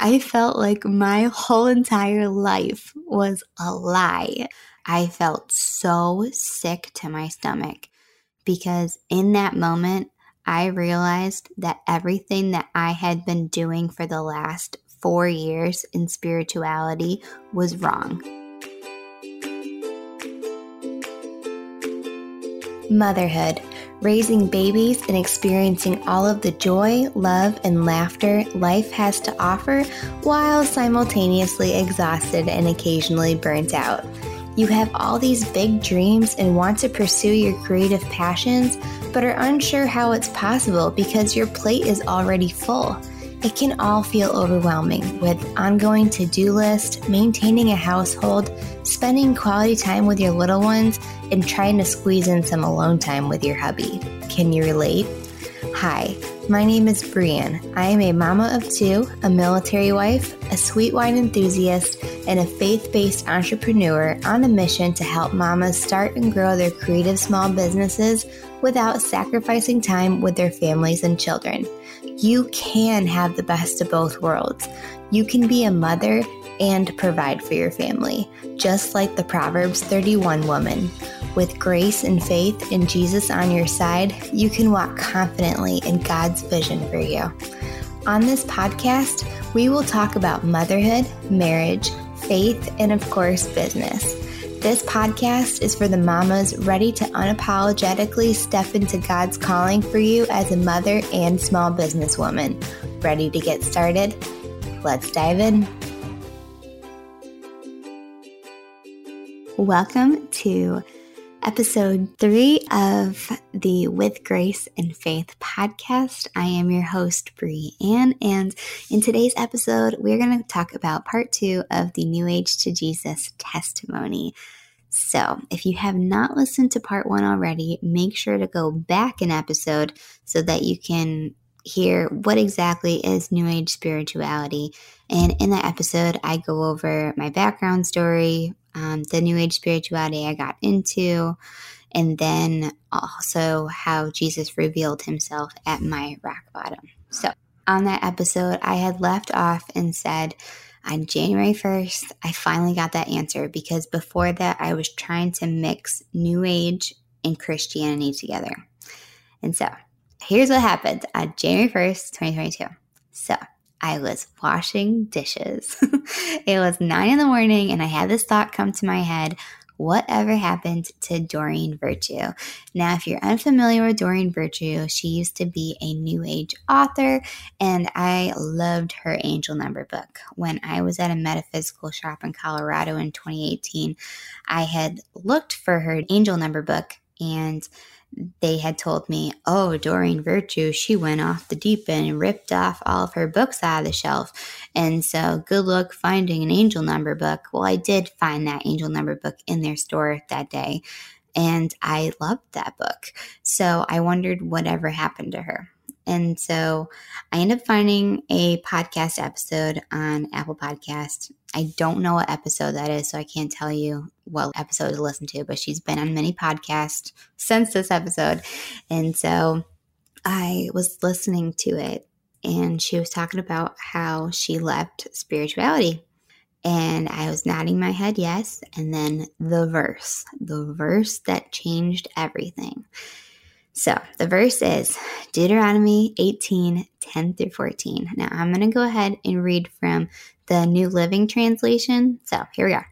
I felt like my whole entire life was a lie. I felt so sick to my stomach because in that moment, I realized that everything that I had been doing for the last 4 years in spirituality was wrong. Motherhood, raising babies and experiencing all of the joy, love, and laughter life has to offer while simultaneously exhausted and occasionally burnt out. You have all these big dreams and want to pursue your creative passions, but are unsure how it's possible because your plate is already full. It can all feel overwhelming with ongoing to-do list, maintaining a household, spending quality time with your little ones, and trying to squeeze in some alone time with your hubby. Can you relate? Hi, my name is Brianne. I am a mama of two, a military wife, a sweet wine enthusiast, and a faith-based entrepreneur on a mission to help mamas start and grow their creative small businesses without sacrificing time with their families and children. You can have the best of both worlds. You can be a mother and provide for your family, just like the Proverbs 31 woman. With grace and faith and Jesus on your side, you can walk confidently in God's vision for you. On this podcast, we will talk about motherhood, marriage, faith, and of course, business. This podcast is for the mamas ready to unapologetically step into God's calling for you as a mother and small businesswoman. Ready to get started? Let's dive in. Welcome to episode 3 of the With Grace and Faith podcast. I am your host, Brianne, and in today's episode, we're going to talk about part 2 of the New Age to Jesus testimony. So if you have not listened to part 1 already, make sure to go back an episode so that you can hear what exactly is New Age spirituality. And in that episode, I go over my background story, the New Age spirituality I got into, and then also how Jesus revealed himself at my rock bottom. So on that episode, I had left off and said on January 1st, I finally got that answer, because before that, I was trying to mix New Age and Christianity together. And so here's what happened on January 1st, 2022. So I was washing dishes. It was 9 a.m, and I had this thought come to my head: whatever happened to Doreen Virtue? Now, if you're unfamiliar with Doreen Virtue, she used to be a New Age author, and I loved her Angel Number book. When I was at a metaphysical shop in Colorado in 2018, I had looked for her Angel Number book, and they had told me, oh, Doreen Virtue, she went off the deep end and ripped off all of her books out of the shelf. And so good luck finding an Angel Number book. Well, I did find that Angel Number book in their store that day, and I loved that book. So I wondered whatever happened to her. And so I ended up finding a podcast episode on Apple Podcasts. I don't know what episode that is, so I can't tell you what episode to listen to, but she's been on many podcasts since this episode. And so I was listening to it, and she was talking about how she left spirituality. And I was nodding my head yes, and then the verse that changed everything. So the verse is Deuteronomy 18:10-14. Now I'm going to go ahead and read from the New Living Translation. So here we are.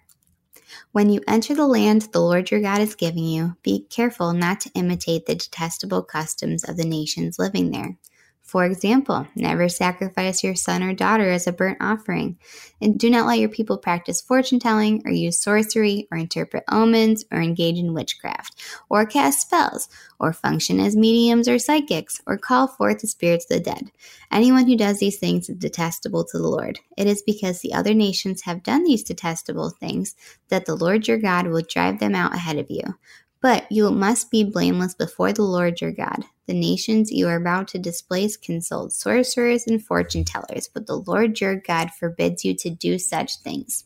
When you enter the land the Lord your God is giving you, be careful not to imitate the detestable customs of the nations living there. For example, never sacrifice your son or daughter as a burnt offering, and do not let your people practice fortune-telling or use sorcery or interpret omens or engage in witchcraft or cast spells or function as mediums or psychics or call forth the spirits of the dead. Anyone who does these things is detestable to the Lord. It is because the other nations have done these detestable things that the Lord your God will drive them out ahead of you. But you must be blameless before the Lord your God. The nations you are about to displace consult sorcerers and fortune tellers, but the Lord your God forbids you to do such things.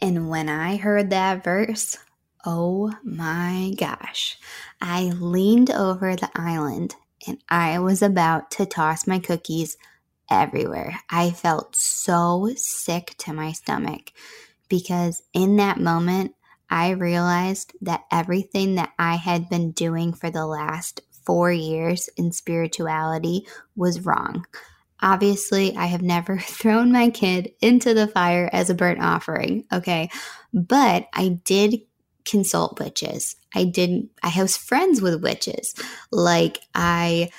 And when I heard that verse, oh my gosh, I leaned over the island and I was about to toss my cookies everywhere. I felt so sick to my stomach because in that moment, I realized that everything that I had been doing for the last 4 years in spirituality was wrong. Obviously, I have never thrown my kid into the fire as a burnt offering, okay? But I did consult witches. I was friends with witches. Like, I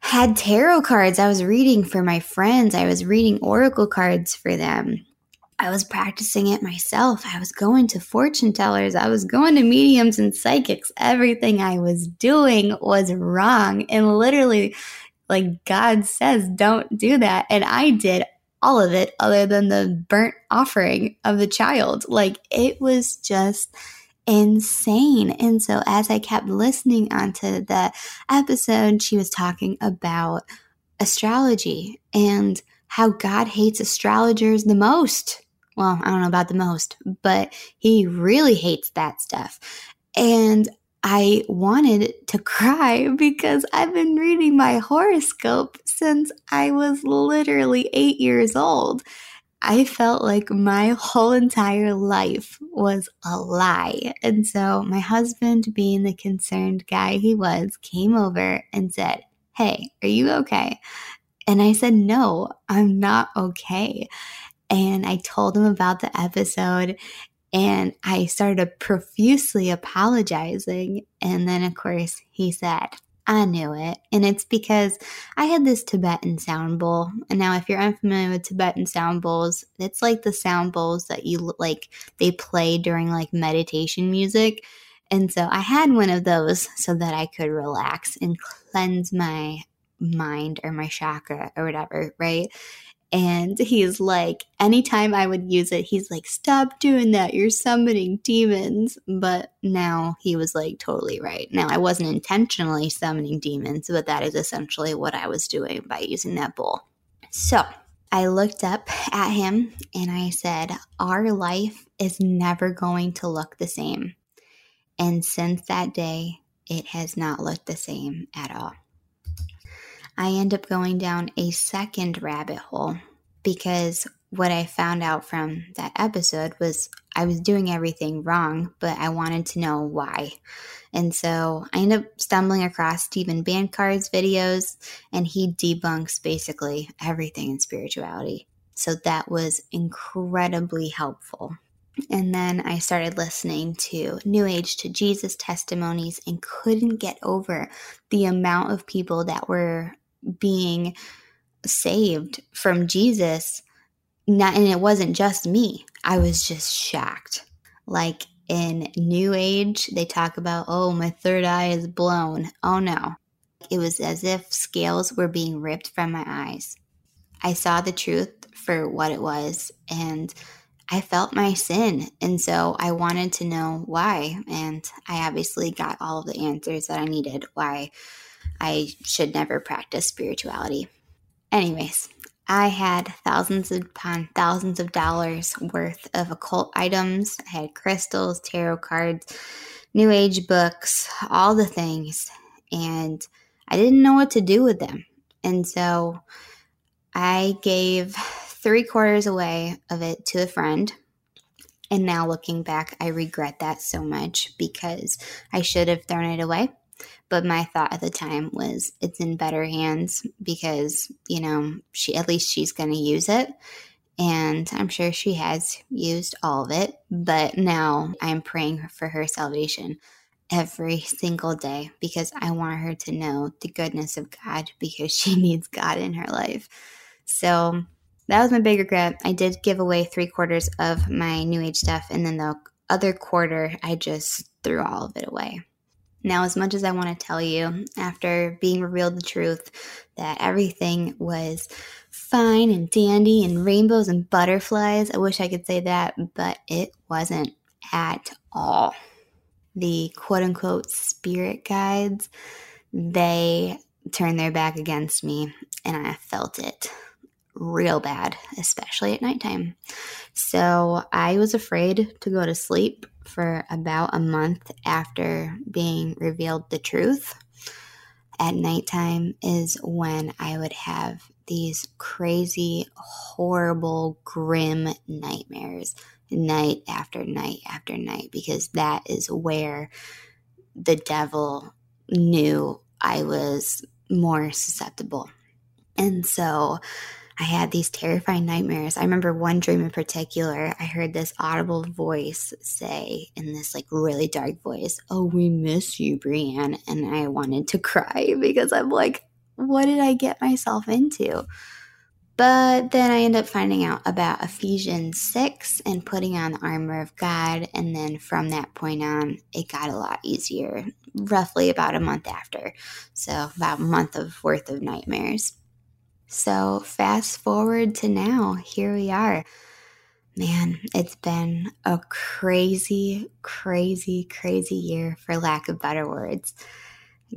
had tarot cards I was reading for my friends. I was reading oracle cards for them. I was practicing it myself. I was going to fortune tellers. I was going to mediums and psychics. Everything I was doing was wrong. And literally, like, God says, don't do that. And I did all of it other than the burnt offering of the child. Like, it was just insane. And so as I kept listening onto the episode, she was talking about astrology and how God hates astrologers the most. Well, I don't know about the most, but he really hates that stuff. And I wanted to cry because I've been reading my horoscope since I was literally 8 years old. I felt like my whole entire life was a lie. And so my husband, being the concerned guy he was, came over and said, "Hey, are you okay?" And I said, "No, I'm not okay." And I told him about the episode and I started profusely apologizing. And then, of course, he said, "I knew it." And it's because I had this Tibetan sound bowl. And now if you're unfamiliar with Tibetan sound bowls, it's like the sound bowls that you like they play during like meditation music. And so I had one of those so that I could relax and cleanse my mind or my chakra or whatever, right? And he's like, anytime I would use it, he's like, "Stop doing that. You're summoning demons." But now he was like totally right. Now, I wasn't intentionally summoning demons, but that is essentially what I was doing by using that bowl. So I looked up at him and I said, "Our life is never going to look the same." And since that day, it has not looked the same at all. I end up going down a second rabbit hole because what I found out from that episode was I was doing everything wrong, but I wanted to know why. And so I end up stumbling across Stephen Bankar's videos, and he debunks basically everything in spirituality. So that was incredibly helpful. And then I started listening to New Age to Jesus testimonies and couldn't get over the amount of people that were being saved from Jesus. And it wasn't just me. I was just shocked. Like in New Age, they talk about, "Oh, my third eye is blown. Oh no." It was as if scales were being ripped from my eyes. I saw the truth for what it was, and I felt my sin. And so I wanted to know why. And I obviously got all of the answers that I needed why I should never practice spirituality. Anyways, I had thousands upon thousands of dollars worth of occult items. I had crystals, tarot cards, New Age books, all the things. And I didn't know what to do with them. And so I gave 3/4 away of it to a friend. And now looking back, I regret that so much because I should have thrown it away. But my thought at the time was it's in better hands because, you know, at least she's going to use it. And I'm sure she has used all of it. But now I'm praying for her salvation every single day because I want her to know the goodness of God because she needs God in her life. So that was my big regret. I did give away 3/4 of my New Age stuff, and then the other quarter, I just threw all of it away. Now, as much as I want to tell you, after being revealed the truth that everything was fine and dandy and rainbows and butterflies, I wish I could say that, but it wasn't at all. The quote-unquote spirit guides, they turned their back against me, and I felt it real bad, especially at nighttime. So I was afraid to go to sleep for about a month after being revealed the truth. At nighttime is when I would have these crazy, horrible, grim nightmares night after night after night, because that is where the devil knew I was more susceptible. And so I had these terrifying nightmares. I remember one dream in particular, I heard this audible voice say in this like really dark voice, "Oh, we miss you, Brianne." And I wanted to cry because I'm like, what did I get myself into? But then I end up finding out about Ephesians 6 and putting on the armor of God. And then from that point on, it got a lot easier, roughly about a month after. So about a month of worth of nightmares. So fast forward to now, here we are. Man, it's been a crazy, crazy, crazy year, for lack of better words.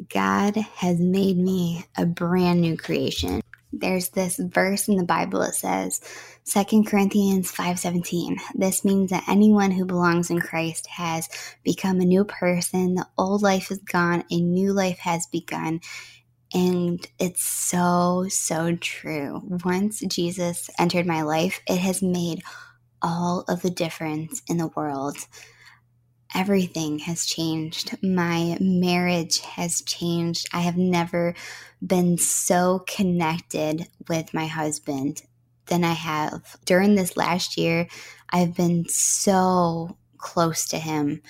God has made me a brand new creation. There's this verse in the Bible that says, 2 Corinthians 5:17, "This means that anyone who belongs in Christ has become a new person. The old life is gone, a new life has begun." And it's so, so true. Once Jesus entered my life, it has made all of the difference in the world. Everything has changed. My marriage has changed. I have never been so connected with my husband than I have. During this last year, I've been so close to him,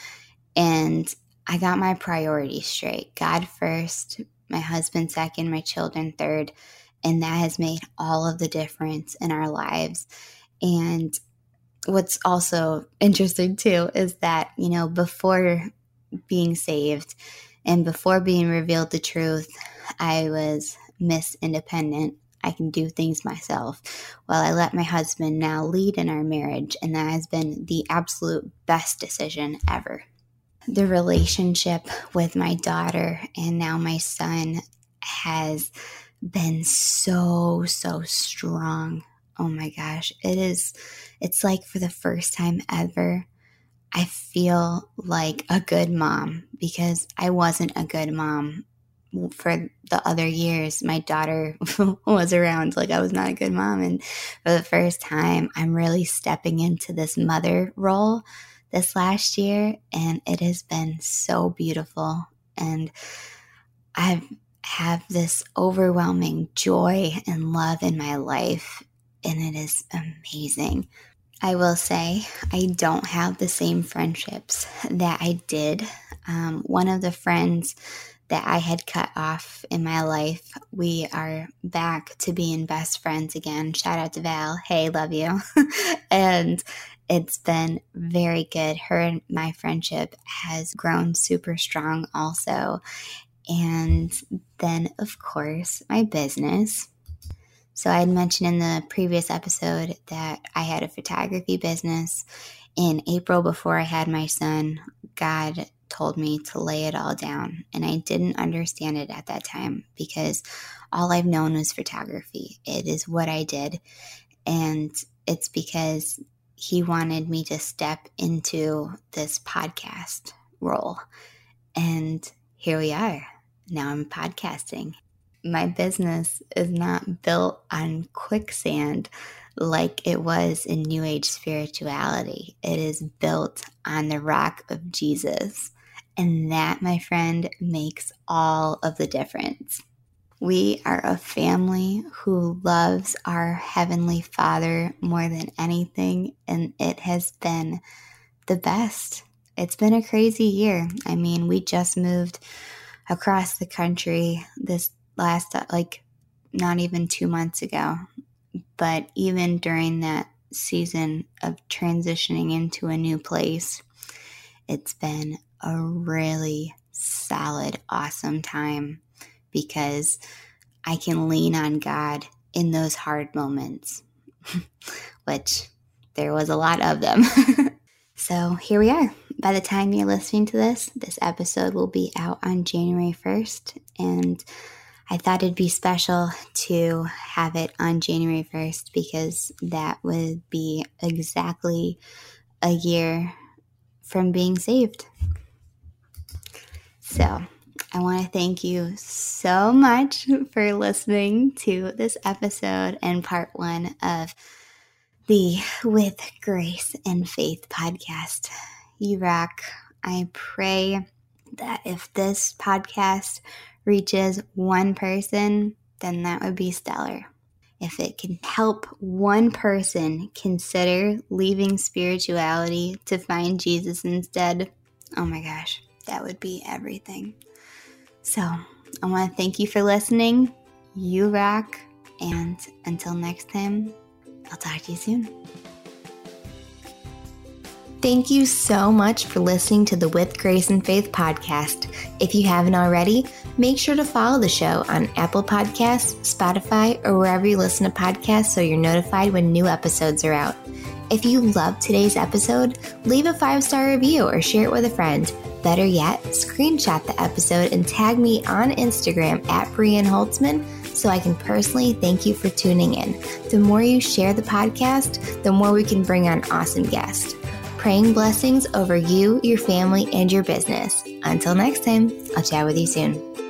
and I got my priorities straight. God first, my husband second, my children third, and that has made all of the difference in our lives. And what's also interesting too is that, you know, before being saved and before being revealed the truth, I was Miss Independent. I can do things myself. Well, I let my husband now lead in our marriage, and that has been the absolute best decision ever. The relationship with my daughter and now my son has been so, so strong. Oh my gosh, it's like for the first time ever, I feel like a good mom, because I wasn't a good mom for the other years my daughter was around. Like, I was not a good mom. And for the first time, I'm really stepping into this mother role this last year, and it has been so beautiful. And I have this overwhelming joy and love in my life. And it is amazing. I will say I don't have the same friendships that I did. One of the friends that I had cut off in my life, we are back to being best friends again. Shout out to Val. Hey, love you. And it's been very good. Her and my friendship has grown super strong also. And then, of course, my business. So I had mentioned in the previous episode that I had a photography business. In April, before I had my son, God told me to lay it all down. And I didn't understand it at that time, because all I've known was photography. It is what I did. And it's because he wanted me to step into this podcast role. And here we are. Now I'm podcasting. My business is not built on quicksand like it was in New Age spirituality. It is built on the rock of Jesus. And that, my friend, makes all of the difference. We are a family who loves our Heavenly Father more than anything, and it has been the best. It's been a crazy year. I mean, we just moved across the country this last, like, not even 2 months ago. But even during that season of transitioning into a new place, it's been a really solid, awesome time, because I can lean on God in those hard moments, which there was a lot of them. So here we are. By the time you're listening to this, this episode will be out on January 1st, and I thought it'd be special to have it on January 1st because that would be exactly a year from being saved. So I want to thank you so much for listening to this episode and part one of the With Grace and Faith podcast. You rock. I pray that if this podcast reaches one person, then that would be stellar. If it can help one person consider leaving spirituality to find Jesus instead, oh my gosh, that would be everything. So I want to thank you for listening. You rock. And until next time, I'll talk to you soon. Thank you so much for listening to the With Grace and Faith podcast. If you haven't already, make sure to follow the show on Apple Podcasts, Spotify, or wherever you listen to podcasts so you're notified when new episodes are out. If you loved today's episode, leave a 5-star review or share it with a friend. Better yet, screenshot the episode and tag me on Instagram at Brianne Hultzman so I can personally thank you for tuning in. The more you share the podcast, the more we can bring on awesome guests. Praying blessings over you, your family, and your business. Until next time, I'll chat with you soon.